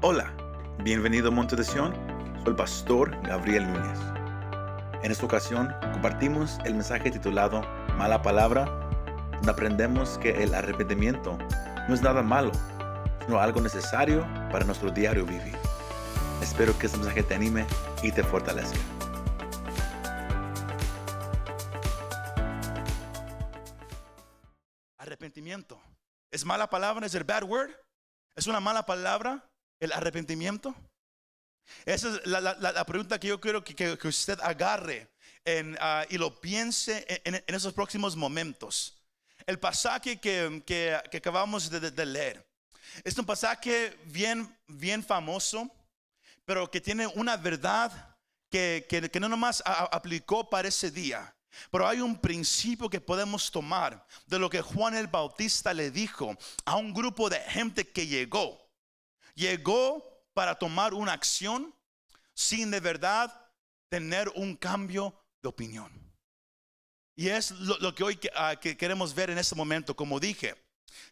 Hola, bienvenido a Monte de Sion, soy el Pastor Gabriel Núñez. En esta ocasión compartimos el mensaje titulado Mala Palabra, donde aprendemos que el arrepentimiento no es nada malo, sino algo necesario para nuestro diario vivir. Espero que este mensaje te anime y te fortalezca. Arrepentimiento. ¿Es mala palabra? ¿Es el bad word? ¿Es una mala palabra? ¿El arrepentimiento? Esa es la pregunta que yo quiero que usted agarre y lo piense en esos próximos momentos. El pasaje que acabamos de leer es un pasaje bien famoso, pero que tiene una verdad que no nomás aplicó para ese día. Pero hay un principio que podemos tomar de lo que Juan el Bautista le dijo a un grupo de gente que llegó para tomar una acción sin de verdad tener un cambio de opinión. Y es lo que hoy que queremos ver en este momento. Como dije,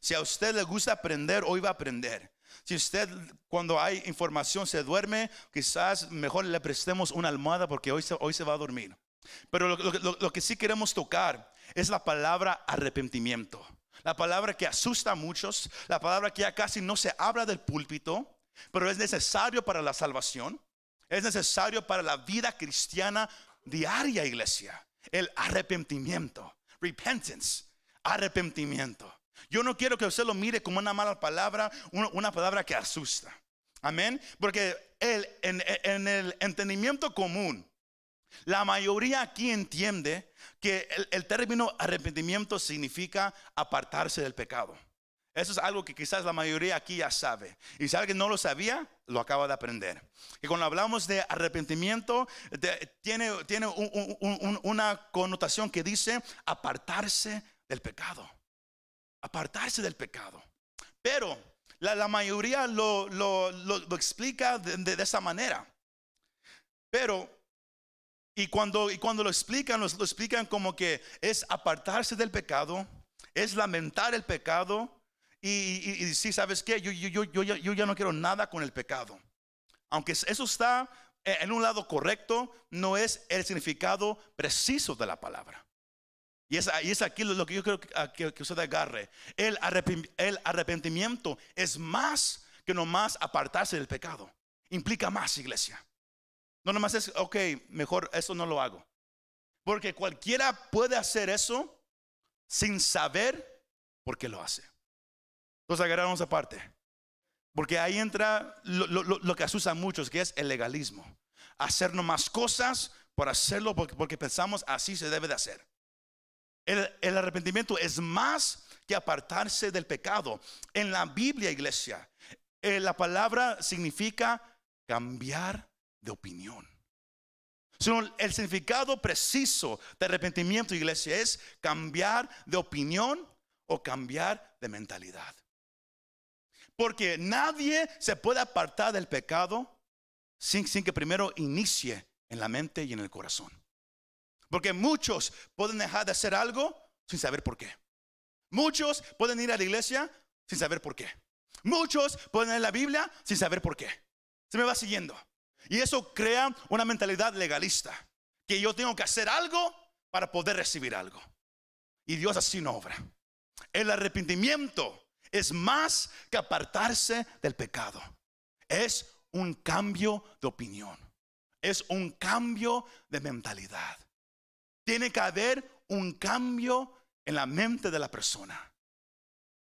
si a usted le gusta aprender, hoy va a aprender. Si usted cuando hay información se duerme, quizás mejor le prestemos una almohada porque hoy se va a dormir. Pero lo que sí queremos tocar es la palabra arrepentimiento. La palabra que asusta a muchos, la palabra que ya casi no se habla del púlpito, pero es necesario para la salvación, es necesario para la vida cristiana diaria, iglesia. El arrepentimiento, repentance, arrepentimiento. Yo no quiero que usted lo mire como una mala palabra, una palabra que asusta. Amén. Porque en el entendimiento común, la mayoría aquí entiende que el término arrepentimiento significa apartarse del pecado. Eso es algo que quizás la mayoría aquí ya sabe. Y si alguien no lo sabía, lo acaba de aprender. Que cuando hablamos de arrepentimiento, tiene una connotación que dice apartarse del pecado. Apartarse del pecado. Pero la mayoría lo explica de esa manera. Pero... Y cuando lo explican, lo explican como que es apartarse del pecado, es lamentar el pecado y decir, ¿sabes qué? Yo ya no quiero nada con el pecado. Aunque eso está en un lado correcto, no es el significado preciso de la palabra. Y es aquí lo que yo creo que usted agarre. El arrepentimiento es más que nomás apartarse del pecado. Implica más, iglesia. No nomás es, ok, mejor eso no lo hago. Porque cualquiera puede hacer eso sin saber por qué lo hace. Entonces agarramos aparte. Porque ahí entra lo que asusta a muchos, que es el legalismo. Hacer nomás cosas por hacerlo porque pensamos así se debe de hacer. El arrepentimiento es más que apartarse del pecado. En la Biblia, iglesia, la palabra significa cambiar de opinión. El significado preciso de arrepentimiento, iglesia, es cambiar de opinión o cambiar de mentalidad. Porque nadie se puede apartar del pecado sin que primero inicie en la mente y en el corazón. Porque muchos pueden dejar de hacer algo sin saber por qué. Muchos pueden ir a la iglesia sin saber por qué. Muchos pueden leer la Biblia sin saber por qué. Se me va siguiendo. Y eso crea una mentalidad legalista, que yo tengo que hacer algo para poder recibir algo. Y Dios así no obra. El arrepentimiento es más que apartarse del pecado. Es un cambio de opinión. Es un cambio de mentalidad. Tiene que haber un cambio en la mente de la persona.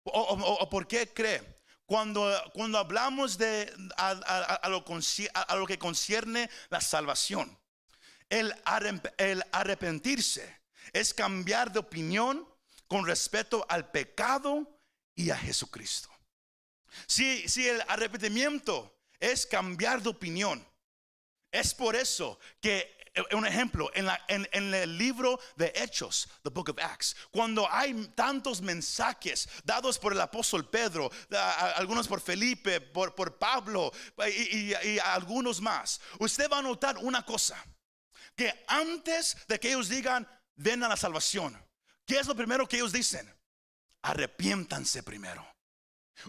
¿O por qué cree? Cuando hablamos de a lo que concierne la salvación, el arrepentirse es cambiar de opinión con respecto al pecado y a Jesucristo. Si el arrepentimiento es cambiar de opinión, es por eso que, un ejemplo, en el libro de Hechos, the book of Acts, cuando hay tantos mensajes dados por el apóstol Pedro, algunos por Felipe, por Pablo y algunos más, usted va a notar una cosa, que antes de que ellos digan, ven a la salvación, ¿qué es lo primero que ellos dicen? Arrepiéntanse primero.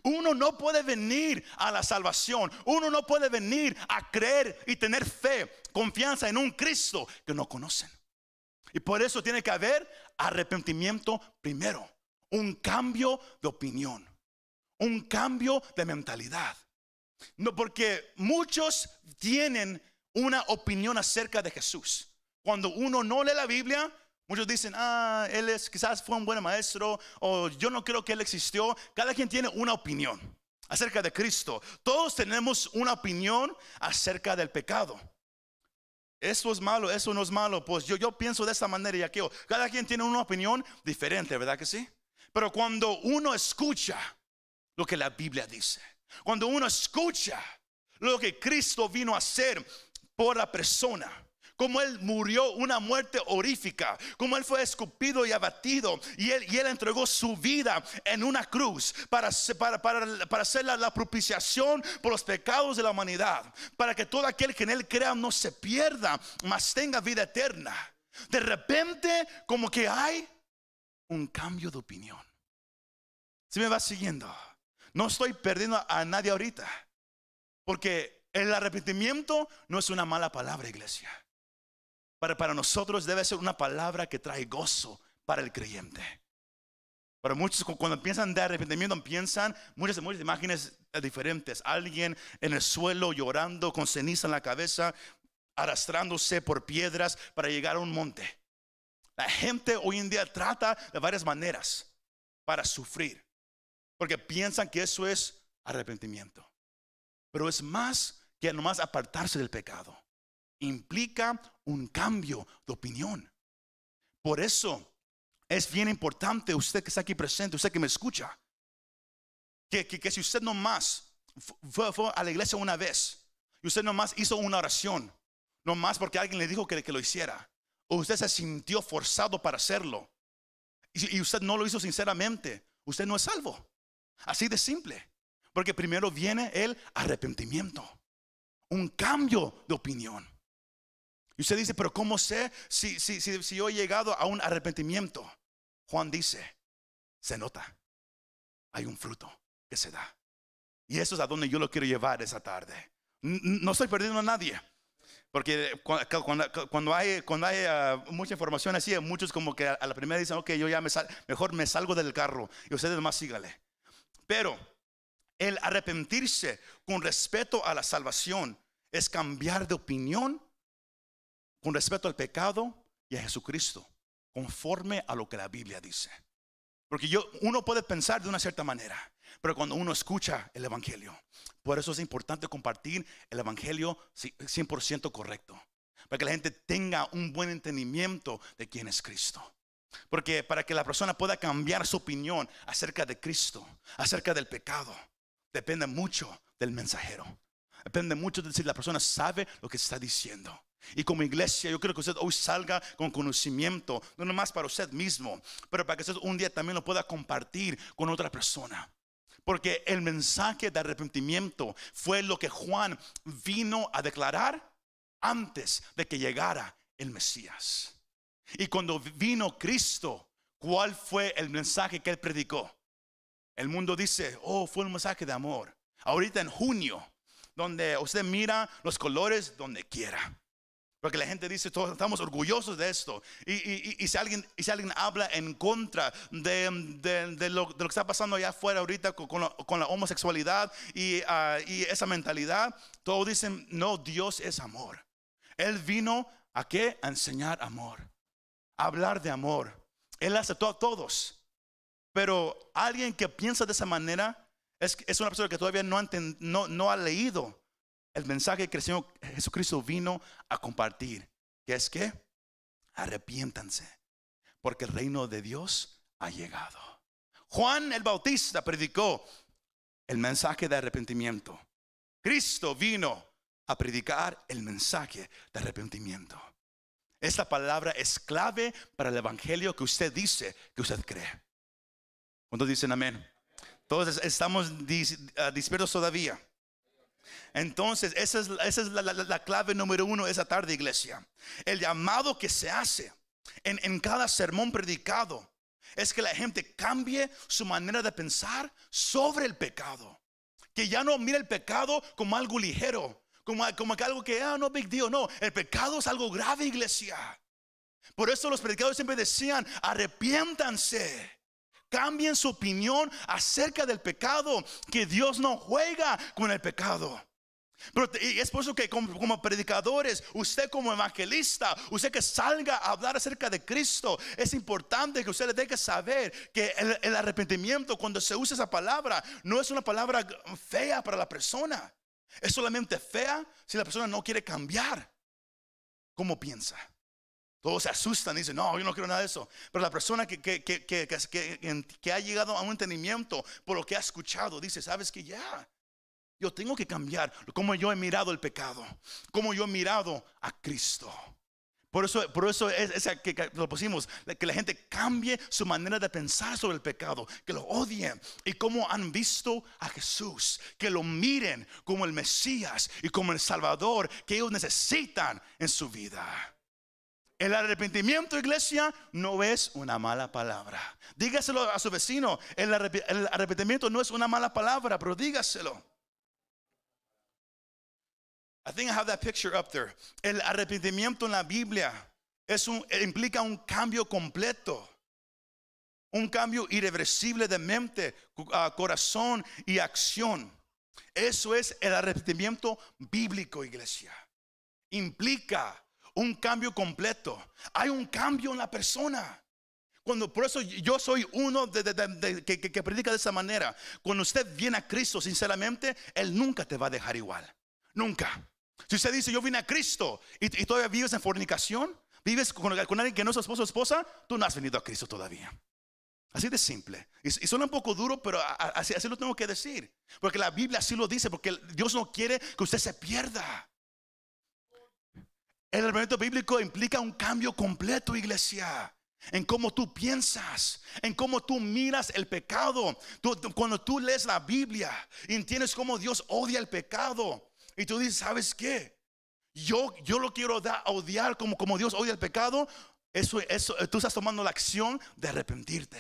Uno no puede venir a la salvación. Uno no puede venir a creer y tener fe, confianza en un Cristo que no conocen. Y por eso tiene que haber arrepentimiento primero. Un cambio de opinión. Un cambio de mentalidad. No, porque muchos tienen una opinión acerca de Jesús. Cuando uno no lee la Biblia, muchos dicen, él es, quizás fue un buen maestro, o yo no creo que él existió. Cada quien tiene una opinión acerca de Cristo. Todos tenemos una opinión acerca del pecado. Eso es malo, eso no es malo. Pues yo pienso de esta manera y aquello. Cada quien tiene una opinión diferente, ¿verdad que sí? Pero cuando uno escucha lo que la Biblia dice, cuando uno escucha lo que Cristo vino a hacer por la persona, como él murió una muerte horrífica, como él fue escupido y abatido, y él entregó su vida en una cruz para hacer la propiciación por los pecados de la humanidad, para que todo aquel que en él crea no se pierda, mas tenga vida eterna. De repente, como que hay un cambio de opinión. ¿Sí me va siguiendo? No estoy perdiendo a nadie ahorita, porque el arrepentimiento no es una mala palabra, iglesia. Para nosotros debe ser una palabra que trae gozo para el creyente. Para muchos, cuando piensan de arrepentimiento, piensan muchas imágenes diferentes. Alguien en el suelo llorando con ceniza en la cabeza, arrastrándose por piedras para llegar a un monte. La gente hoy en día trata de varias maneras para sufrir, porque piensan que eso es arrepentimiento. Pero es más que nomás apartarse del pecado. Implica un cambio de opinión. Por eso es bien importante, usted que está aquí presente, usted que me escucha, que si usted nomás fue a la iglesia una vez y usted nomás hizo una oración, nomás porque alguien le dijo que lo hiciera, o usted se sintió forzado para hacerlo y usted no lo hizo sinceramente, usted no es salvo. Así de simple. Porque primero viene el arrepentimiento, un cambio de opinión. Y usted dice, pero ¿cómo sé si yo he llegado a un arrepentimiento? Juan dice, se nota, hay un fruto que se da. Y eso es a donde yo lo quiero llevar esa tarde. No estoy perdiendo a nadie, porque cuando hay mucha información así, muchos como que a la primera dicen, ok, yo ya mejor me salgo del carro, y ustedes más sígale. Pero el arrepentirse con respeto a la salvación es cambiar de opinión con respecto al pecado y a Jesucristo, conforme a lo que la Biblia dice. Porque uno puede pensar de una cierta manera, pero cuando uno escucha el evangelio, por eso es importante compartir el evangelio 100% correcto, para que la gente tenga un buen entendimiento de quién es Cristo. Porque para que la persona pueda cambiar su opinión acerca de Cristo, acerca del pecado, depende mucho del mensajero. Depende mucho de si la persona sabe lo que está diciendo. Y como iglesia, yo creo que usted hoy salga con conocimiento, no nomás para usted mismo, pero para que usted un día también lo pueda compartir con otra persona. Porque el mensaje de arrepentimiento fue lo que Juan vino a declarar antes de que llegara el Mesías. Y cuando vino Cristo, ¿cuál fue el mensaje que él predicó? El mundo dice, fue un mensaje de amor. Ahorita en junio, donde usted mira los colores donde quiera, porque la gente dice, todos estamos orgullosos de esto. Y si alguien habla en contra de lo que está pasando allá afuera ahorita con la homosexualidad y esa mentalidad, todos dicen, no, Dios es amor. Él vino a qué? A enseñar amor, a hablar de amor. Él aceptó a todos. Pero alguien que piensa de esa manera es una persona que todavía no ha leído el mensaje que el Señor Jesucristo vino a compartir, que es que arrepiéntanse, porque el reino de Dios ha llegado. Juan el Bautista predicó el mensaje de arrepentimiento. Cristo vino a predicar el mensaje de arrepentimiento. Esta palabra es clave para el evangelio que usted dice que usted cree. ¿Cuántos dicen amén? Todos estamos dispersos todavía. Entonces esa es la clave número uno esa tarde, iglesia. El llamado que se hace en cada sermón predicado es que la gente cambie su manera de pensar sobre el pecado. Que ya no mire el pecado como algo ligero, como que algo que, no big deal. No, el pecado es algo grave, iglesia. Por eso los predicadores siempre decían, arrepiéntanse. Cambien su opinión acerca del pecado, que Dios no juega con el pecado. Pero es por eso que como predicadores, usted como evangelista, usted que salga a hablar acerca de Cristo, es importante que usted le deje saber que el arrepentimiento, cuando se usa esa palabra, no es una palabra fea para la persona. Es solamente fea si la persona no quiere cambiar cómo piensa. Todos se asustan y dicen, no, yo no quiero nada de eso. Pero la persona que ha llegado a un entendimiento por lo que ha escuchado, dice, sabes que ya, yo tengo que cambiar como yo he mirado el pecado, como yo he mirado a Cristo. Por eso es que lo pusimos, que la gente cambie su manera de pensar sobre el pecado, que lo odien y como han visto a Jesús, que lo miren como el Mesías y como el Salvador que ellos necesitan en su vida. El arrepentimiento, iglesia, no es una mala palabra. Dígaselo a su vecino. El arrepentimiento no es una mala palabra, pero dígaselo. I think I have that picture up there. El arrepentimiento en la Biblia implica un cambio completo. Un cambio irreversible de mente, corazón y acción. Eso es el arrepentimiento bíblico, iglesia. Implica un cambio completo. Hay un cambio en la persona. Por eso yo soy uno que predica de esa manera. Cuando usted viene a Cristo, sinceramente, Él nunca te va a dejar igual. Nunca. Si usted dice, yo vine a Cristo y todavía vives en fornicación, vives con alguien que no es esposo o esposa, tú no has venido a Cristo todavía. Así de simple. Y suena un poco duro, pero así lo tengo que decir. Porque la Biblia así lo dice, porque Dios no quiere que usted se pierda. El arrepentimiento bíblico implica un cambio completo, iglesia, en cómo tú piensas, en cómo tú miras el pecado. Cuando tú lees la Biblia y entiendes cómo Dios odia el pecado, y tú dices, ¿sabes qué? Yo lo quiero odiar como Dios odia el pecado. Eso, tú estás tomando la acción de arrepentirte,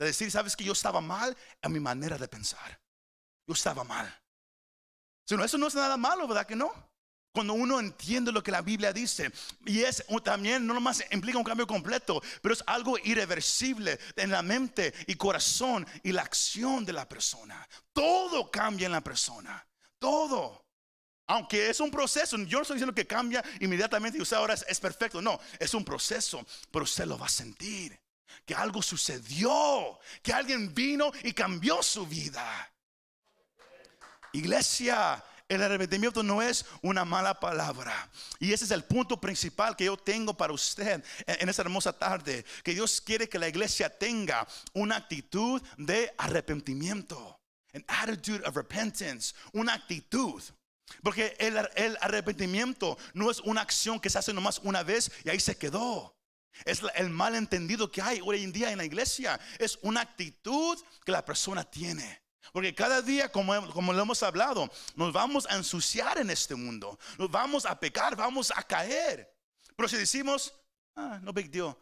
de decir, ¿sabes qué? Yo estaba mal en mi manera de pensar. Yo estaba mal. Sino eso no es nada malo, ¿verdad que no? Cuando uno entiende lo que la Biblia dice, y es también no nomás implica un cambio completo, pero es algo irreversible en la mente y corazón y la acción de la persona. Todo cambia en la persona, todo. Aunque es un proceso, yo no estoy diciendo que cambia inmediatamente y usted ahora es perfecto. No, es un proceso, pero usted lo va a sentir, que algo sucedió, que alguien vino y cambió su vida. Iglesia, el arrepentimiento no es una mala palabra. Y ese es el punto principal que yo tengo para usted en esta hermosa tarde. Que Dios quiere que la iglesia tenga una actitud de arrepentimiento. An attitude of repentance. Una actitud. Porque el arrepentimiento no es una acción que se hace nomás una vez y ahí se quedó. Es el malentendido que hay hoy en día en la iglesia. Es una actitud que la persona tiene. Porque cada día, como lo hemos hablado, nos vamos a ensuciar en este mundo. Nos vamos a pecar, vamos a caer. Pero si decimos, no big deal,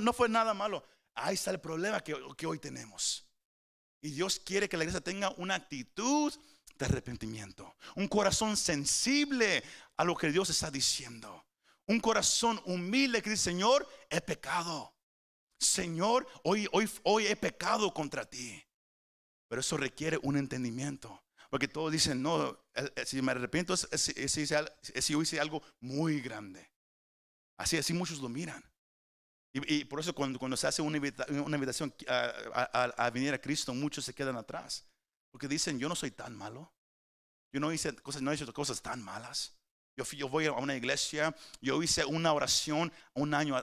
no fue nada malo, ahí está el problema que hoy tenemos. Y Dios quiere que la iglesia tenga una actitud de arrepentimiento. Un corazón sensible a lo que Dios está diciendo. Un corazón humilde que dice, Señor, he pecado. Señor, hoy he pecado contra ti. Pero eso requiere un entendimiento. Porque todos dicen, no, si me arrepiento es si yo hice algo muy grande. Así muchos lo miran. Y por eso cuando se hace una invitación a venir a Cristo, muchos se quedan atrás. Porque dicen, yo no soy tan malo. Yo no hice cosas tan malas. Yo voy a una iglesia, yo hice una oración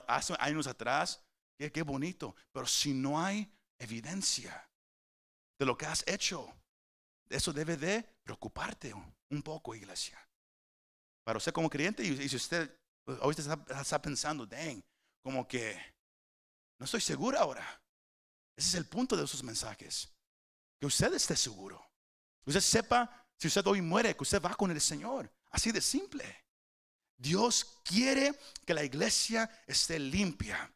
hace años atrás. Qué bonito. Pero si no hay evidencia de lo que has hecho, eso debe de preocuparte un poco, iglesia. Para usted como creyente, y si usted hoy está pensando, como que no estoy seguro ahora. Ese es el punto de esos mensajes. Que usted esté seguro. Que usted sepa, si usted hoy muere, que usted va con el Señor. Así de simple. Dios quiere que la iglesia esté limpia.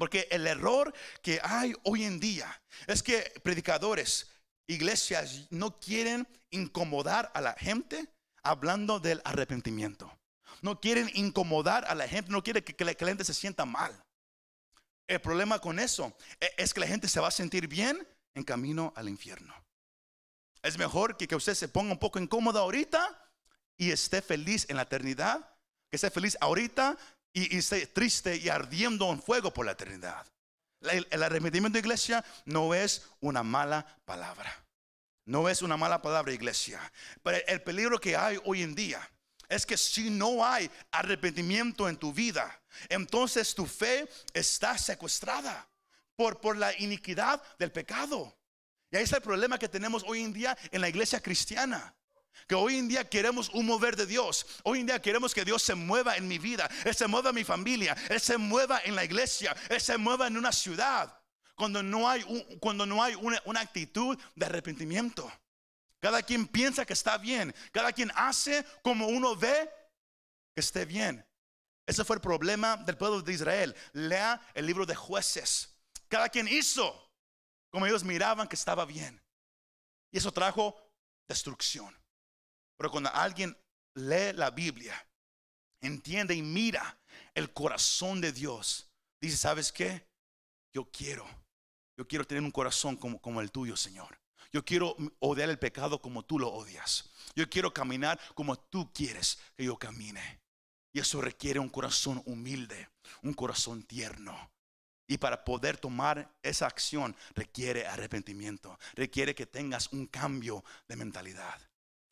Porque el error que hay hoy en día es que predicadores, iglesias no quieren incomodar a la gente hablando del arrepentimiento. No quieren incomodar a la gente, no quieren que la gente se sienta mal. El problema con eso es que la gente se va a sentir bien en camino al infierno. Es mejor que usted se ponga un poco incómodo ahorita y esté feliz en la eternidad, que esté feliz ahorita y esté triste y ardiendo en fuego por la eternidad. El arrepentimiento de iglesia no es una mala palabra. No es una mala palabra, iglesia. Pero el peligro que hay hoy en día es que si no hay arrepentimiento en tu vida, entonces tu fe está secuestrada por la iniquidad del pecado. Y ahí está el problema que tenemos hoy en día en la iglesia cristiana. Que hoy en día queremos un mover de Dios. Hoy en día queremos que Dios se mueva en mi vida, Él se mueva en mi familia, Él se mueva en la iglesia, Él se mueva en una ciudad. Cuando no hay una actitud de arrepentimiento. Cada quien piensa que está bien. Cada quien hace como uno ve que esté bien. Ese fue el problema del pueblo de Israel. Lea el libro de Jueces. Cada quien hizo como ellos miraban que estaba bien. Y eso trajo destrucción. Pero cuando alguien lee la Biblia, entiende y mira el corazón de Dios, dice, ¿sabes qué? Yo quiero tener un corazón como el tuyo, Señor. Yo quiero odiar el pecado como tú lo odias. Yo quiero caminar como tú quieres que yo camine. Y eso requiere un corazón humilde, un corazón tierno. Y para poder tomar esa acción requiere arrepentimiento. Requiere que tengas un cambio de mentalidad.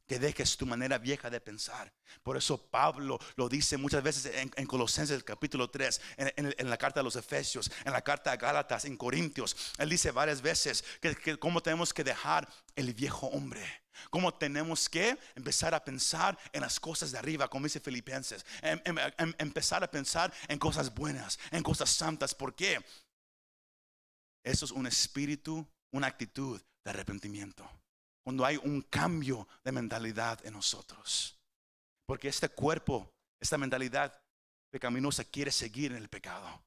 Que dejes tu manera vieja de pensar. Por eso Pablo lo dice muchas veces en Colosenses capítulo 3, en la carta a los Efesios, en la carta a Gálatas, en Corintios. Él dice varias veces que cómo tenemos que dejar el viejo hombre. Cómo tenemos que empezar a pensar en las cosas de arriba, como dice Filipenses. Empezar a pensar en cosas buenas, en cosas santas. ¿Por qué? Eso es un espíritu, una actitud de arrepentimiento. Cuando hay un cambio de mentalidad en nosotros. Porque este cuerpo, esta mentalidad pecaminosa quiere seguir en el pecado.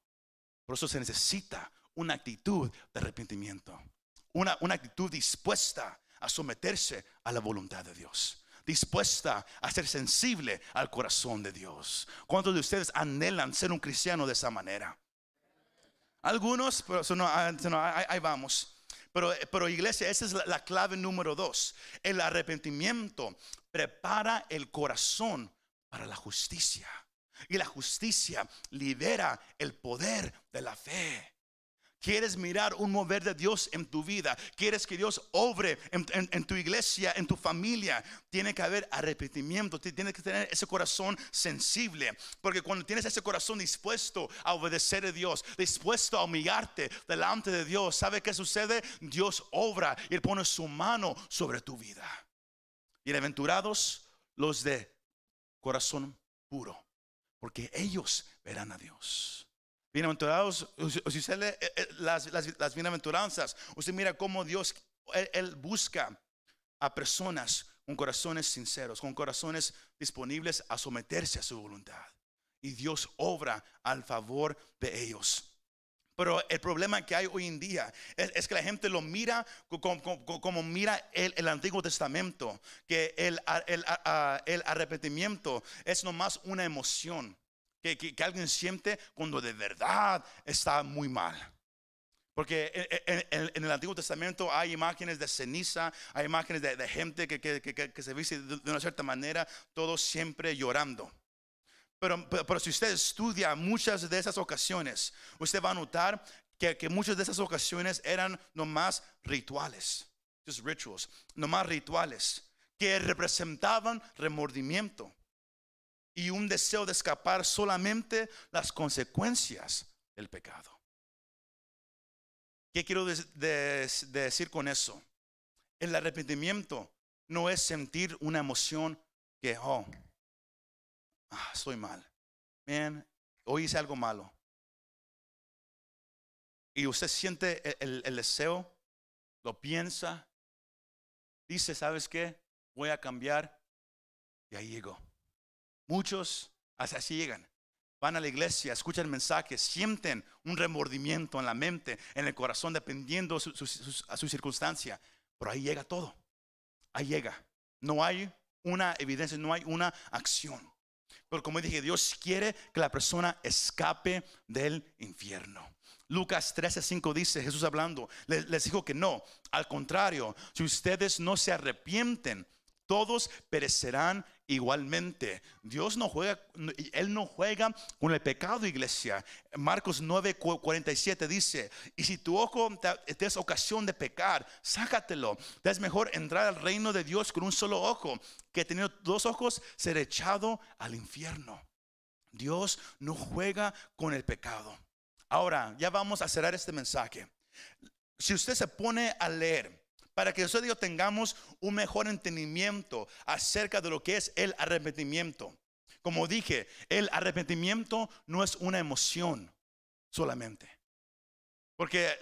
Por eso se necesita una actitud de arrepentimiento. Una actitud dispuesta a someterse a la voluntad de Dios. Dispuesta a ser sensible al corazón de Dios. ¿Cuántos de ustedes anhelan ser un cristiano de esa manera? Algunos, pero ahí vamos. Pero iglesia, esa es la clave número 2. El arrepentimiento prepara el corazón para la justicia. Y la justicia libera el poder de la fe. Quieres mirar un mover de Dios en tu vida. Quieres que Dios obre en tu iglesia, en tu familia. Tiene que haber arrepentimiento. Tienes que tener ese corazón sensible. Porque cuando tienes ese corazón dispuesto a obedecer a Dios, dispuesto a humillarte delante de Dios, ¿sabe qué sucede? Dios obra y Él pone su mano sobre tu vida. Bienaventurados los de corazón puro, porque ellos verán a Dios. Bienaventurados, si usted lee las bienaventuranzas, usted mira cómo Dios, Él busca a personas con corazones sinceros, con corazones disponibles a someterse a su voluntad. Y Dios obra al favor de ellos. Pero el problema que hay hoy en día es que la gente lo mira como mira el Antiguo Testamento, que el arrepentimiento es nomás una emoción. Que alguien siente cuando de verdad está muy mal. Porque en el Antiguo Testamento hay imágenes de ceniza, hay imágenes de gente que se viste de una cierta manera, todos siempre llorando. Pero si usted estudia muchas de esas ocasiones, usted va a notar que muchas de esas ocasiones eran nomás rituales. Just rituals. Nomás rituales que representaban remordimiento y un deseo de escapar solamente las consecuencias del pecado. ¿Qué quiero decir con eso? El arrepentimiento no es sentir una emoción que, estoy mal. Man, hoy hice algo malo. Y usted siente el deseo, lo piensa, dice, ¿sabes qué? Voy a cambiar. Y ahí llegó. Muchos así llegan. van a la iglesia, escuchan el mensaje, sienten un remordimiento en la mente, en el corazón, dependiendo a su circunstancia. Pero ahí llega todo, ahí llega. No hay una evidencia, no hay una acción. Pero como dije, Dios quiere que la persona escape del infierno. Lucas 13:5 dice, Jesús hablando, les dijo que no, al contrario, si ustedes no se arrepienten, todos perecerán igualmente. Dios no juega, Él no juega con el pecado, iglesia. Marcos 9:47 dice, y si tu ojo te es ocasión de pecar, sácatelo. Te es mejor entrar al reino de Dios con un solo ojo, que teniendo dos ojos ser echado al infierno. Dios no juega con el pecado. Ahora, ya vamos a cerrar este mensaje. Si usted se pone a leer, para que nosotros tengamos un mejor entendimiento acerca de lo que es el arrepentimiento. Como dije, el arrepentimiento no es una emoción solamente. Porque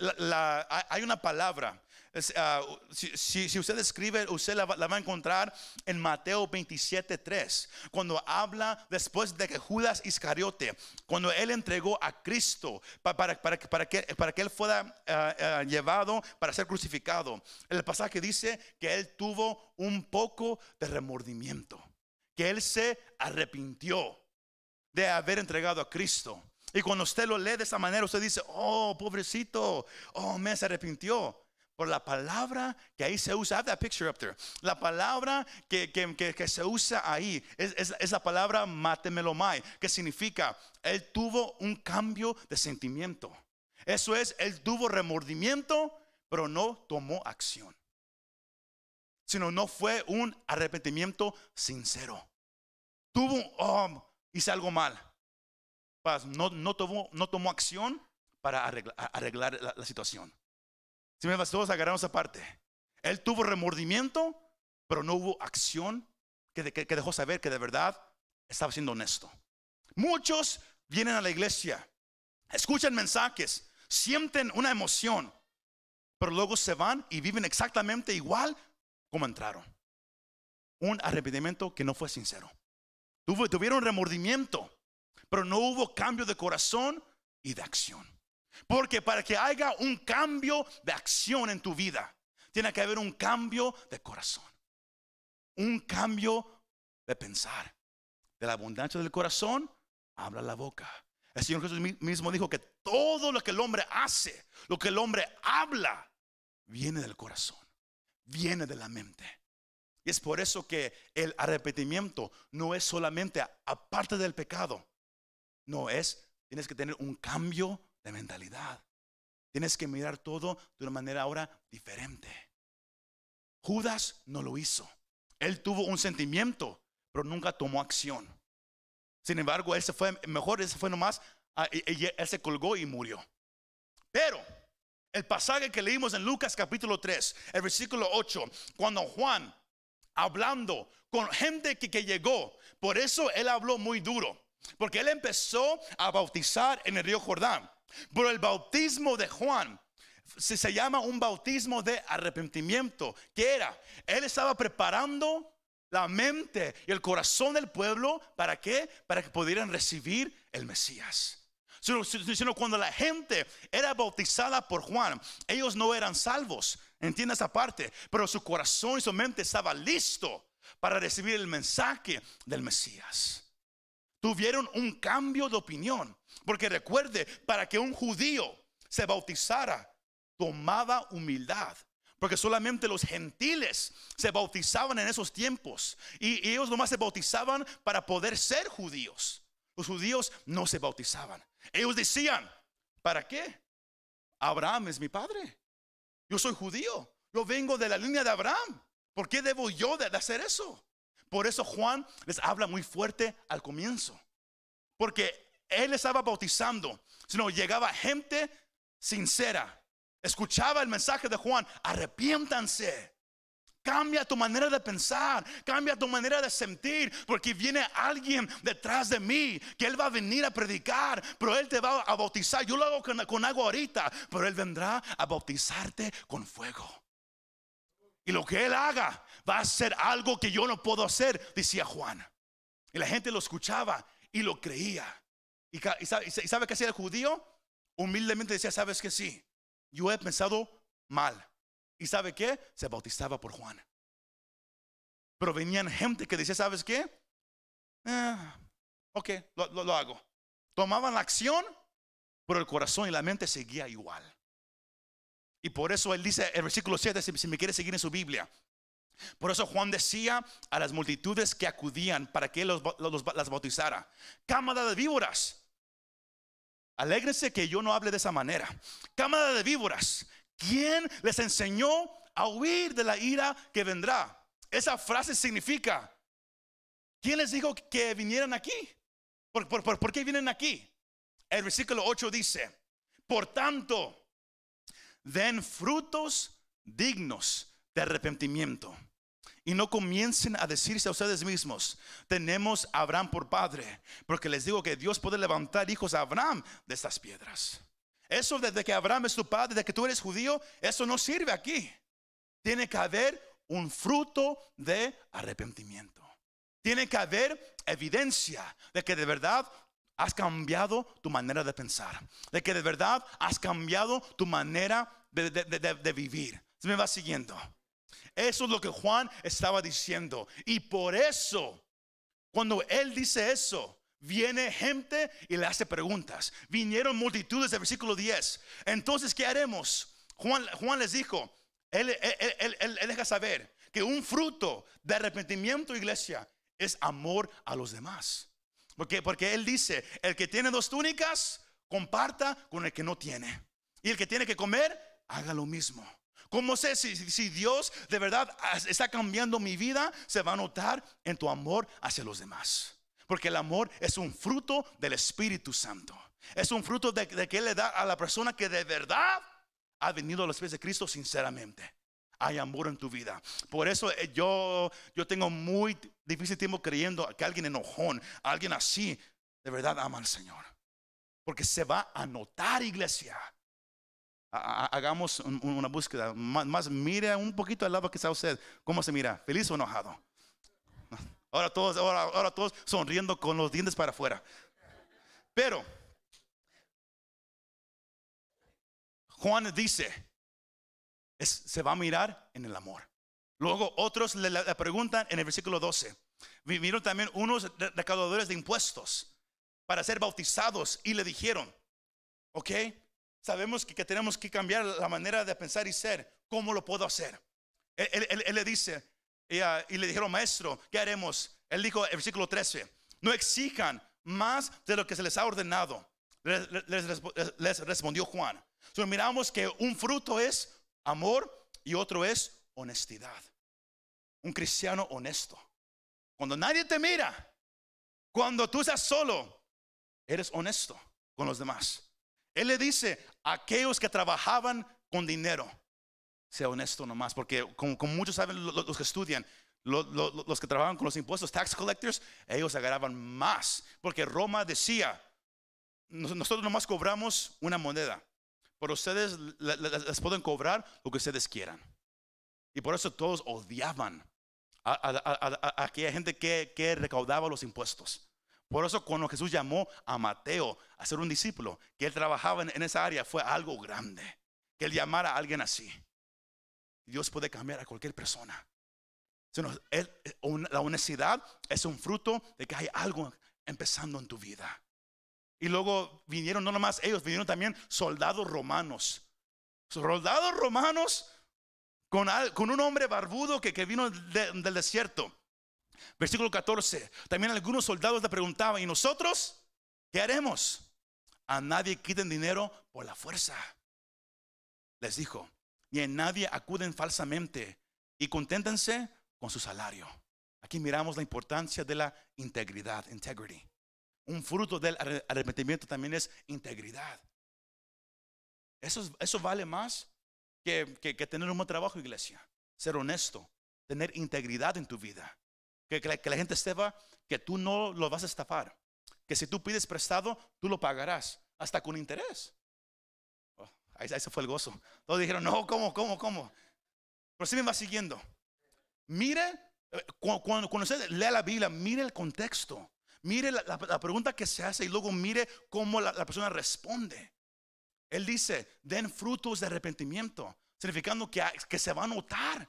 hay una palabra. Si usted escribe, usted la va a encontrar en Mateo 27:3, cuando habla después de que Judas Iscariote, cuando él entregó a Cristo para que él fuera llevado para ser crucificado. El pasaje dice que él tuvo un poco de remordimiento, que él se arrepintió de haber entregado a Cristo. Y cuando usted lo lee de esa manera, usted dice, oh, pobrecito, oh, me se arrepintió. Por la palabra que ahí se usa, I have that picture up there. La palabra que se usa ahí es la palabra matemelomai, que significa él tuvo un cambio de sentimiento. Eso es, él tuvo remordimiento, pero no tomó acción, sino no fue un arrepentimiento sincero. Tuvo, hice algo mal, no tomó acción para arreglar la situación. Si me vas, todos agarramos aparte. Él tuvo remordimiento, pero no hubo acción que dejó saber que de verdad estaba siendo honesto. Muchos vienen a la iglesia, escuchan mensajes, sienten una emoción, pero luego se van y viven exactamente igual como entraron. Un arrepentimiento que no fue sincero. Tuvieron remordimiento, pero no hubo cambio de corazón y de acción. Porque para que haya un cambio de acción en tu vida, tiene que haber un cambio de corazón, un cambio de pensar. De la abundancia del corazón habla la boca. El Señor Jesús mismo dijo que todo lo que el hombre hace, lo que el hombre habla, viene del corazón, viene de la mente. Y es por eso que el arrepentimiento no es solamente aparte del pecado. No es, tienes que tener un cambio de mentalidad. Tienes que mirar todo de una manera ahora diferente. Judas no lo hizo. Él tuvo un sentimiento, pero nunca tomó acción. Sin embargo, él se fue, mejor, él se fue nomás, él se colgó y murió. Pero el pasaje que leímos en Lucas capítulo 3, el versículo 8, cuando Juan, hablando con gente que llegó, por eso él habló muy duro, porque él empezó a bautizar en el río Jordán. Pero el bautismo de Juan se llama un bautismo de arrepentimiento. ¿Qué era? Él estaba preparando la mente y el corazón del pueblo. ¿Para qué? Para que pudieran recibir el Mesías. Sino cuando la gente era bautizada por Juan, ellos no eran salvos, entiende esa parte, pero su corazón y su mente estaba listo para recibir el mensaje del Mesías. Tuvieron un cambio de opinión. Porque recuerde, para que un judío se bautizara, tomaba humildad. Porque solamente los gentiles se bautizaban en esos tiempos. Y ellos nomás se bautizaban para poder ser judíos. Los judíos no se bautizaban. Ellos decían, ¿para qué? Abraham es mi padre. Yo soy judío. Yo vengo de la línea de Abraham. ¿Por qué debo yo de hacer eso? Por eso Juan les habla muy fuerte al comienzo, porque él estaba bautizando, sino llegaba gente sincera, escuchaba el mensaje de Juan, arrepiéntanse, cambia tu manera de pensar, cambia tu manera de sentir, porque viene alguien detrás de mí, que él va a venir a predicar, pero él te va a bautizar, yo lo hago con agua ahorita, pero él vendrá a bautizarte con fuego. Y lo que él haga va a ser algo que yo no puedo hacer, decía Juan. Y la gente lo escuchaba y lo creía. ¿Y sabe qué hacía el judío? Humildemente decía, ¿sabes qué? Sí, yo he pensado mal. ¿Y sabe qué? Se bautizaba por Juan. Pero venían gente que decía, ¿sabes qué? Ok, lo hago. Tomaban la acción, pero el corazón y la mente seguía igual. Y por eso él dice, el versículo 7, si me quiere seguir en su Biblia. Por eso Juan decía a las multitudes que acudían para que las bautizara: cámara de víboras, alégrense que yo no hable de esa manera. Cámara de víboras, ¿quién les enseñó a huir de la ira que vendrá? Esa frase significa: ¿quién les dijo que vinieran aquí? ¿Por qué vienen aquí? El versículo 8 dice: por tanto, den frutos dignos de arrepentimiento y no comiencen a decirse a ustedes mismos: tenemos a Abraham por padre, porque les digo que Dios puede levantar hijos a Abraham de estas piedras. Eso desde que Abraham es tu padre, de que tú eres judío, eso no sirve aquí. Tiene que haber un fruto de arrepentimiento. Tiene que haber evidencia de que de verdad has cambiado tu manera de pensar, de que de verdad has cambiado tu manera de vivir. Se me va siguiendo. Eso es lo que Juan estaba diciendo. Y por eso, cuando él dice eso, viene gente y le hace preguntas. Vinieron multitudes, del versículo 10. Entonces, ¿qué haremos? Juan les dijo, él deja saber que un fruto de arrepentimiento, iglesia, es amor a los demás. Porque él dice, el que tiene dos túnicas, comparta con el que no tiene. Y el que tiene que comer, haga lo mismo. ¿Cómo sé si Dios de verdad está cambiando mi vida? Se va a notar en tu amor hacia los demás. Porque el amor es un fruto del Espíritu Santo. Es un fruto de que Él le da a la persona que de verdad ha venido a los pies de Cristo sinceramente. Hay amor en tu vida. Por eso yo tengo muy difícil tiempo creyendo que alguien enojón, alguien así, de verdad ama al Señor. Porque se va a notar, iglesia. Hagamos una búsqueda. Más mire un poquito al lado que está usted. ¿Cómo se mira? ¿Feliz o enojado? Ahora todos sonriendo con los dientes para afuera. Pero Juan dice, se va a mirar en el amor. Luego otros le preguntan en el versículo 12. Vinieron también unos recaudadores de impuestos para ser bautizados y le dijeron, ok, sabemos que tenemos que cambiar la manera de pensar y ser. ¿Cómo lo puedo hacer? Él le dice, y le dijeron, maestro, ¿qué haremos? Él dijo, el versículo 13, no exijan más de lo que se les ha ordenado. Les respondió Juan. Entonces miramos que un fruto es amor y otro es honestidad. Un cristiano honesto. Cuando nadie te mira, cuando tú estás solo, eres honesto con los demás. Él le dice a aquellos que trabajaban con dinero, sea honesto nomás, porque como muchos saben los que estudian, los que trabajan con los impuestos, tax collectors, ellos agarraban más, porque Roma decía, nosotros nomás cobramos una moneda, pero ustedes les pueden cobrar lo que ustedes quieran. Y por eso todos odiaban a aquella gente que recaudaba los impuestos. Por eso cuando Jesús llamó a Mateo a ser un discípulo, que él trabajaba en esa área, fue algo grande. Que él llamara a alguien así. Dios puede cambiar a cualquier persona. La honestidad es un fruto de que hay algo empezando en tu vida. Y luego vinieron, no nomás ellos, vinieron también soldados romanos. Soldados romanos con un hombre barbudo que vino del desierto. Versículo 14. También algunos soldados le preguntaban, ¿y nosotros qué haremos? A nadie quiten dinero por la fuerza, les dijo. Ni a nadie acuden falsamente y conténtense con su salario. Aquí miramos la importancia de la integridad, integrity. Un fruto del arrepentimiento también es integridad. Eso vale más que tener un buen trabajo, iglesia. Ser honesto, tener integridad en tu vida. Que la gente sepa que tú no lo vas a estafar. Que si tú pides prestado, tú lo pagarás, hasta con interés. Oh, ahí se fue el gozo. Todos dijeron, no, ¿cómo? Pero sí me va siguiendo. Mire, cuando usted lea la Biblia, mire el contexto. Mire la pregunta que se hace y luego mire cómo la persona responde. Él dice, den frutos de arrepentimiento, significando que se va a notar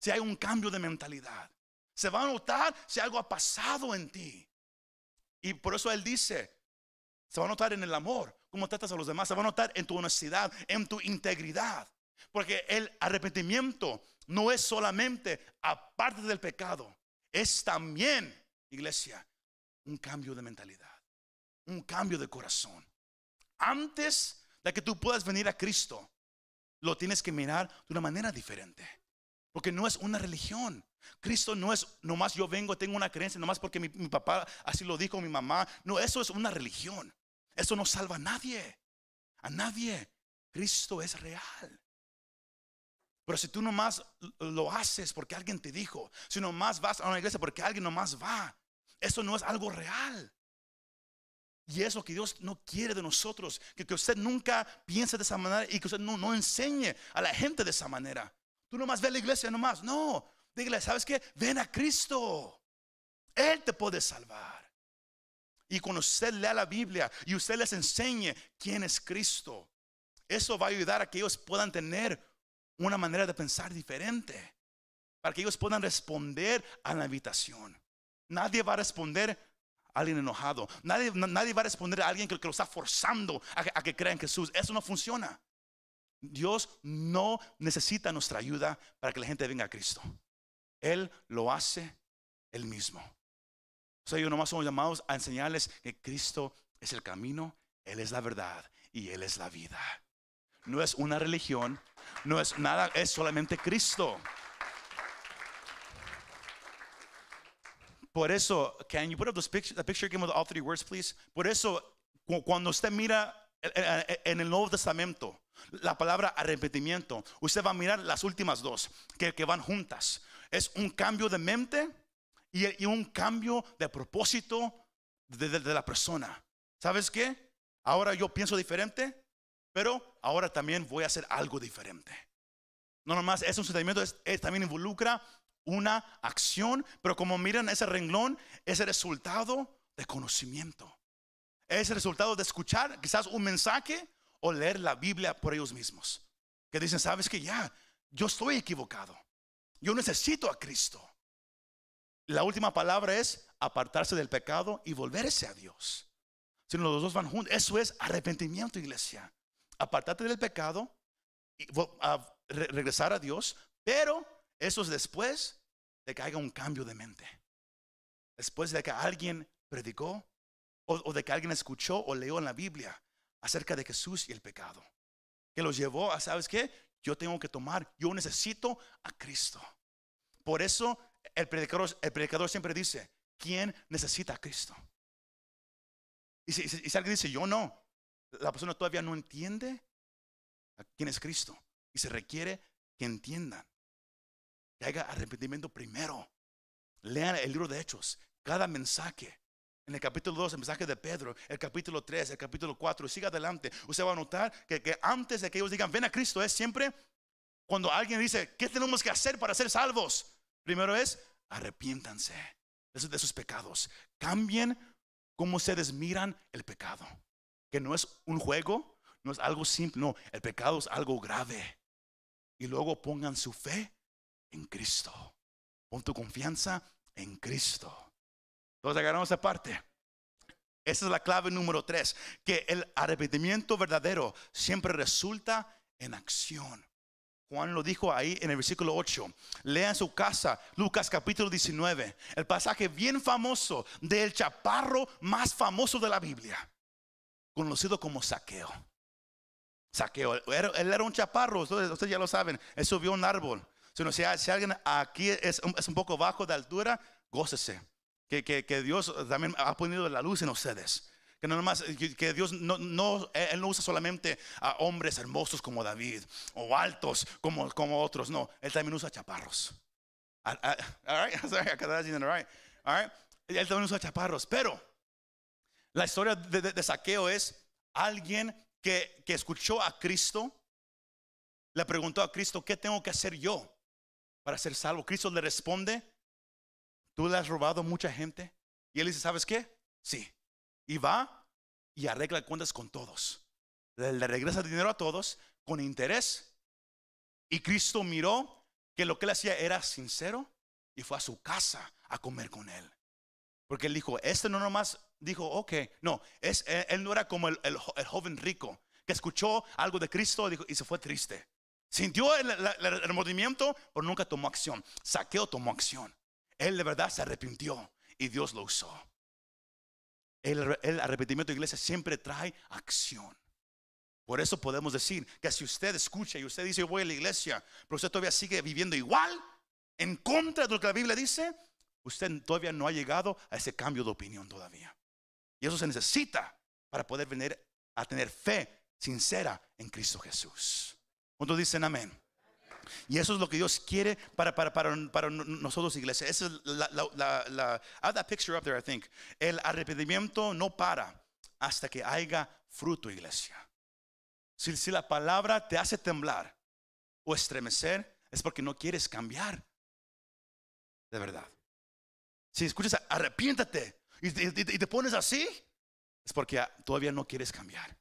si hay un cambio de mentalidad. Se va a notar si algo ha pasado en ti. Y por eso él dice, se va a notar en el amor, cómo tratas a los demás. Se va a notar en tu honestidad, en tu integridad. Porque el arrepentimiento no es solamente aparte del pecado, es también, iglesia, un cambio de mentalidad, un cambio de corazón. Antes de que tú puedas venir a Cristo, lo tienes que mirar de una manera diferente, porque no es una religión. Cristo no es nomás yo vengo, tengo una creencia, nomás porque mi papá así lo dijo, mi mamá. No, eso es una religión. Eso no salva a nadie, a nadie. Cristo es real. Pero si tú nomás lo haces porque alguien te dijo, si nomás vas a una iglesia porque alguien nomás va, eso no es algo real. Y es lo que Dios no quiere de nosotros, que usted nunca piense de esa manera y que usted no enseñe a la gente de esa manera. Tú nomás ve a la iglesia nomás. No, dígale, ¿sabes qué? Ven a Cristo, Él te puede salvar. Y cuando usted lea la Biblia y usted les enseñe quién es Cristo, eso va a ayudar a que ellos puedan tener una manera de pensar diferente, para que ellos puedan responder a la invitación. Nadie va a responder a alguien enojado. Nadie va a responder a alguien que lo está forzando a que crea en Jesús. Eso no funciona. Dios no necesita nuestra ayuda para que la gente venga a Cristo. Él lo hace Él mismo. O sea, yo nomás somos llamados a enseñarles que Cristo es el camino, Él es la verdad y Él es la vida. No es una religión, no es nada, es solamente Cristo. Por eso, can you put up the picture again with all three words, please? Por eso, cuando usted mira en el Nuevo Testamento la palabra arrepentimiento, usted va a mirar las últimas dos que van juntas. Es un cambio de mente y un cambio de propósito de la persona. ¿Sabes qué? Ahora yo pienso diferente, pero ahora también voy a hacer algo diferente. No nomás es un sentimiento, también involucra una acción. Pero como miran ese renglón, es el resultado de conocimiento, es el resultado de escuchar quizás un mensaje o leer la Biblia por ellos mismos, que dicen, sabes que ya, yo estoy equivocado, yo necesito a Cristo. La última palabra es apartarse del pecado y volverse a Dios. Si los dos van juntos, eso es arrepentimiento, iglesia. Apartarte del pecado y regresar a Dios, pero eso es después de que haya un cambio de mente, después de que alguien predicó o de que alguien escuchó o leyó en la Biblia acerca de Jesús y el pecado, que los llevó a, ¿sabes qué? Yo tengo que tomar, yo necesito a Cristo. Por eso el predicador siempre dice, ¿quién necesita a Cristo? Y si alguien dice, yo no, la persona todavía no entiende a quién es Cristo. Y se requiere que entiendan, que haya arrepentimiento primero. Lean el libro de Hechos, cada mensaje. En el capítulo 2, el mensaje de Pedro, el capítulo 3, el capítulo 4, siga adelante. Usted va a notar que antes de que ellos digan, ven a Cristo, es siempre cuando alguien dice, ¿qué tenemos que hacer para ser salvos? Primero es, arrepiéntanse de sus pecados. Cambien cómo ustedes miran el pecado, que no es un juego, no es algo simple, no, el pecado es algo grave. Y luego pongan su fe en Cristo, pon tu confianza en Cristo. Entonces agarramos esa parte. Esa es la clave número 3, que el arrepentimiento verdadero siempre resulta en acción. Juan lo dijo ahí en el versículo 8. Lea en su casa Lucas capítulo 19, el pasaje bien famoso del chaparro más famoso de la Biblia, conocido como Zaqueo. Zaqueo, él era un chaparro, ustedes ya lo saben. Él subió a un árbol. Si alguien aquí es un poco bajo de altura, gócese que Dios también ha ponido la luz en ustedes. Que no nomás, que Dios él no usa solamente a hombres hermosos como David o altos como otros. No, Él también usa chaparros. All right. Él también usa chaparros. Pero la historia de Zaqueo es alguien que escuchó a Cristo, le preguntó a Cristo, ¿qué tengo que hacer yo para ser salvo? Cristo le responde, tú le has robado a mucha gente. Y él dice, ¿sabes qué? Sí. Y va y arregla cuentas con todos. Le regresa dinero a todos con interés. Y Cristo miró que lo que él hacía era sincero y fue a su casa a comer con él. Porque él dijo, este no nomás dijo, ok, no, él no era como el joven rico que escuchó algo de Cristo y se fue triste. Sintió el remordimiento, pero nunca tomó acción. Zaqueo tomó acción. Él de verdad se arrepintió y Dios lo usó. El arrepentimiento de iglesia siempre trae acción. Por eso podemos decir que si usted escucha y usted dice, yo voy a la iglesia, pero usted todavía sigue viviendo igual, en contra de lo que la Biblia dice, usted todavía no ha llegado a ese cambio de opinión todavía. Y eso se necesita para poder venir a tener fe sincera en Cristo Jesús. ¿Cuántos dicen amén? Y eso es lo que Dios quiere para nosotros, iglesia. Esa es la add that picture up there, I think. El arrepentimiento no para hasta que haya fruto, iglesia. Si la palabra te hace temblar o estremecer, es porque no quieres cambiar. De verdad. Si escuchas arrepiéntate y te pones así, es porque todavía no quieres cambiar,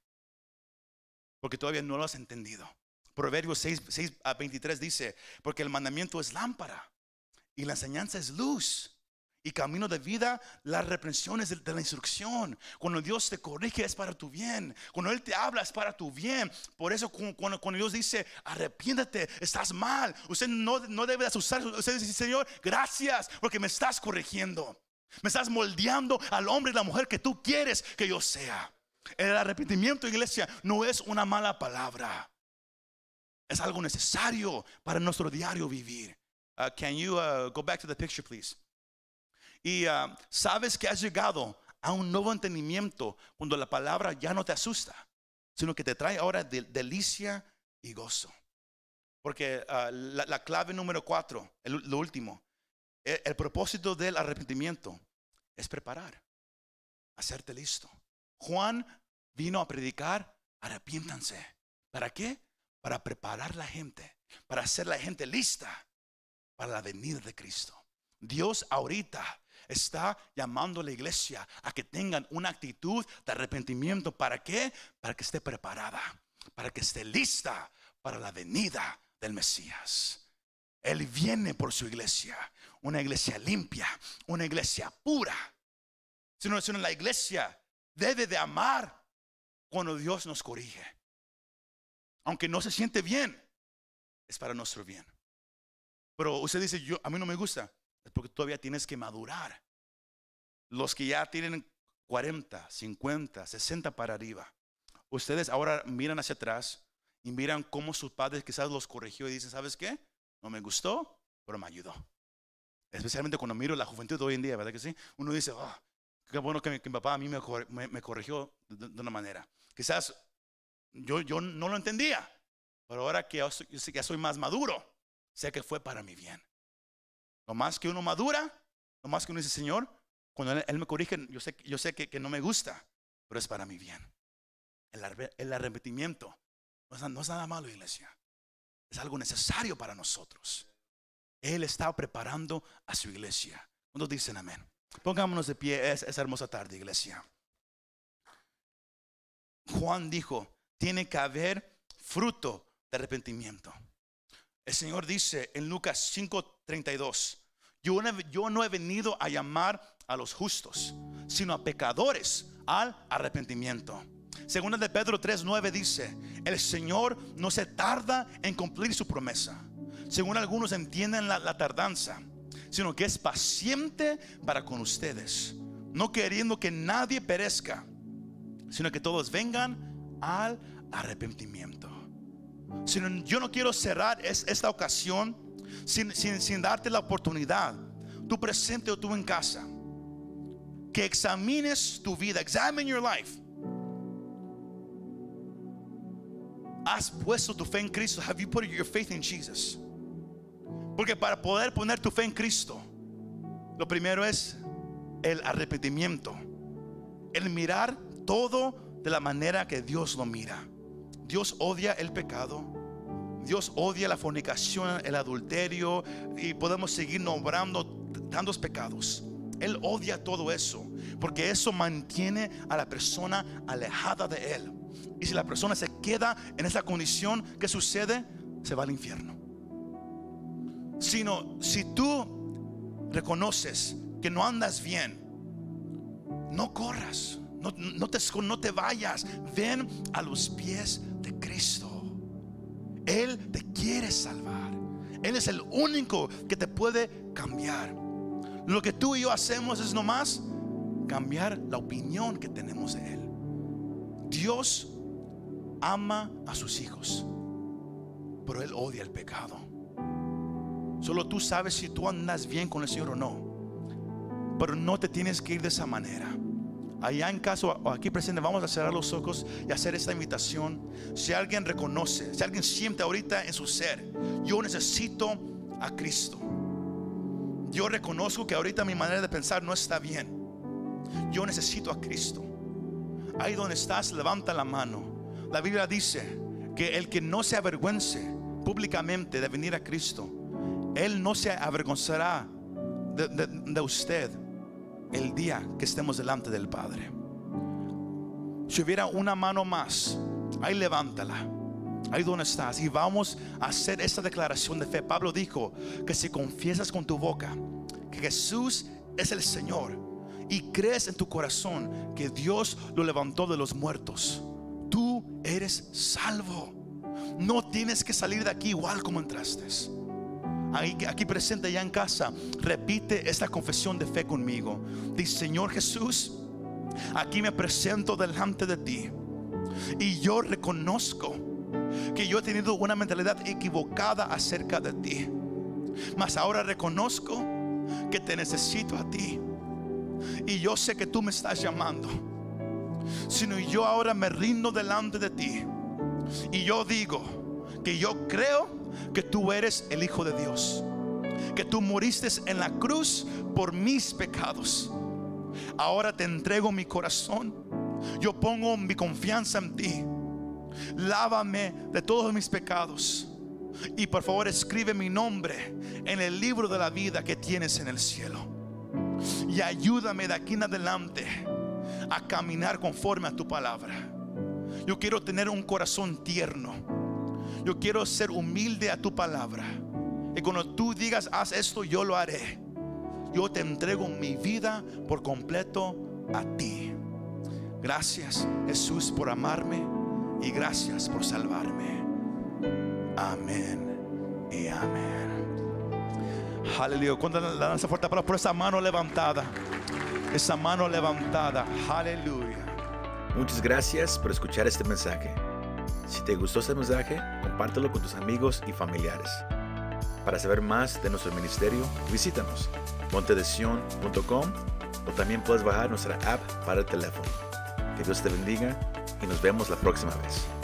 porque todavía no lo has entendido. Proverbios 6:23 dice, porque el mandamiento es lámpara y la enseñanza es luz y camino de vida, las reprensiones de la instrucción. Cuando Dios te corrige es para tu bien, cuando Él te habla es para tu bien. Por eso cuando Dios dice arrepiéntate, estás mal, usted no debe asustarse. Usted dice, Señor, gracias porque me estás corrigiendo, me estás moldeando al hombre y la mujer que tú quieres que yo sea. El arrepentimiento, iglesia, no es una mala palabra, es algo necesario para nuestro diario vivir. Can you go back to the picture, please? Y sabes que has llegado a un nuevo entendimiento cuando la palabra ya no te asusta, sino que te trae ahora delicia y gozo. Porque la clave número 4, lo último, el propósito del arrepentimiento es preparar, hacerte listo. Juan vino a predicar, arrepiéntanse. ¿Para qué? Para preparar la gente, para hacer la gente lista para la venida de Cristo. Dios ahorita está llamando a la iglesia a que tengan una actitud de arrepentimiento. ¿Para qué? Para que esté preparada, para que esté lista para la venida del Mesías. Él viene por su iglesia, una iglesia limpia, una iglesia pura. Sino la iglesia debe de amar cuando Dios nos corrige. Aunque no se siente bien, es para nuestro bien. Pero usted dice, a mí no me gusta. Es porque todavía tienes que madurar. Los que ya tienen 40, 50, 60 para arriba, ustedes ahora miran hacia atrás y miran cómo sus padres quizás los corrigió y dicen, ¿sabes qué? No me gustó, pero me ayudó. Especialmente cuando miro la juventud de hoy en día, ¿verdad que sí? Uno dice, oh, qué bueno que mi papá a mí me corrigió de una manera. Quizás yo no lo entendía, pero ahora que ya soy más maduro, sé que fue para mi bien. Lo más que uno madura, lo más que uno dice, Señor, cuando Él me corrige, yo sé que no me gusta, pero es para mi bien. El arrepentimiento no es nada malo, iglesia. Es algo necesario para nosotros. Él está preparando a su iglesia. ¿Cuántos dicen amén? Pongámonos de pie esa hermosa tarde, iglesia. Juan dijo, tiene que haber fruto de arrepentimiento. El Señor dice en Lucas 5:32, yo no he venido a llamar a los justos, sino a pecadores al arrepentimiento. Segunda de Pedro 3:9 dice, el Señor no se tarda en cumplir su promesa, según algunos entienden la tardanza, sino que es paciente para con ustedes, no queriendo que nadie perezca, sino que todos vengan al arrepentimiento. Yo no quiero cerrar esta ocasión sin darte la oportunidad, tú presente o tú en casa, que examines tu vida. Examine your life. ¿Has puesto tu fe en Cristo? Have you put your faith in Jesus? Porque para poder poner tu fe en Cristo, lo primero es el arrepentimiento, el mirar todo de la manera que Dios lo mira. Dios odia el pecado, Dios odia la fornicación, el adulterio, y podemos seguir nombrando tantos pecados. Él odia todo eso, porque eso mantiene a la persona alejada de Él. Y si la persona se queda en esa condición, ¿qué sucede? Se va al infierno. Sino si tú reconoces que no andas bien, no corras, no te vayas. Ven a los pies de Cristo. Él te quiere salvar. Él es el único que te puede cambiar. Lo que tú y yo hacemos es nomás cambiar la opinión que tenemos de Él. Dios ama a sus hijos, pero Él odia el pecado. Solo tú sabes si tú andas bien con el Señor o no. Pero no te tienes que ir de esa manera. Allá en casa o aquí presente, vamos a cerrar los ojos y hacer esta invitación. Si alguien reconoce, si alguien siente ahorita en su ser, yo necesito a Cristo, yo reconozco que ahorita mi manera de pensar no está bien, yo necesito a Cristo, ahí donde estás, levanta la mano. La Biblia dice que el que no se avergüence públicamente de venir a Cristo, Él no se avergonzará de usted el día que estemos delante del Padre. Si hubiera una mano más, ahí levántala, ahí donde estás, y vamos a hacer esta declaración de fe. Pablo dijo que si confiesas con tu boca que Jesús es el Señor y crees en tu corazón que Dios lo levantó de los muertos, tú eres salvo. No tienes que salir de aquí igual como entraste. Aquí presente, ya en casa, repite esta confesión de fe conmigo. Dice: Señor Jesús, aquí me presento delante de ti, y yo reconozco que yo he tenido una mentalidad equivocada acerca de ti, mas ahora reconozco que te necesito a ti, y yo sé que tú me estás llamando. Sino yo ahora me rindo delante de ti, y yo digo que yo creo que tú eres el Hijo de Dios, que tú moriste en la cruz por mis pecados. Ahora te entrego mi corazón, yo pongo mi confianza en ti. Lávame de todos mis pecados, y por favor escribe mi nombre en el libro de la vida que tienes en el cielo. Y ayúdame de aquí en adelante a caminar conforme a tu palabra. Yo quiero tener un corazón tierno, yo quiero ser humilde a tu palabra, y cuando tú digas haz esto, yo lo haré. Yo te entrego mi vida por completo a ti. Gracias, Jesús, por amarme, y gracias por salvarme. Amén y amén. Aleluya. Cuando la danza fuerte palabra por esa mano levantada, esa mano levantada. Aleluya. Muchas gracias por escuchar este mensaje. Si te gustó este mensaje, compártelo con tus amigos y familiares. Para saber más de nuestro ministerio, visítanos montedesion.com, o también puedes bajar nuestra app para el teléfono. Que Dios te bendiga y nos vemos la próxima vez.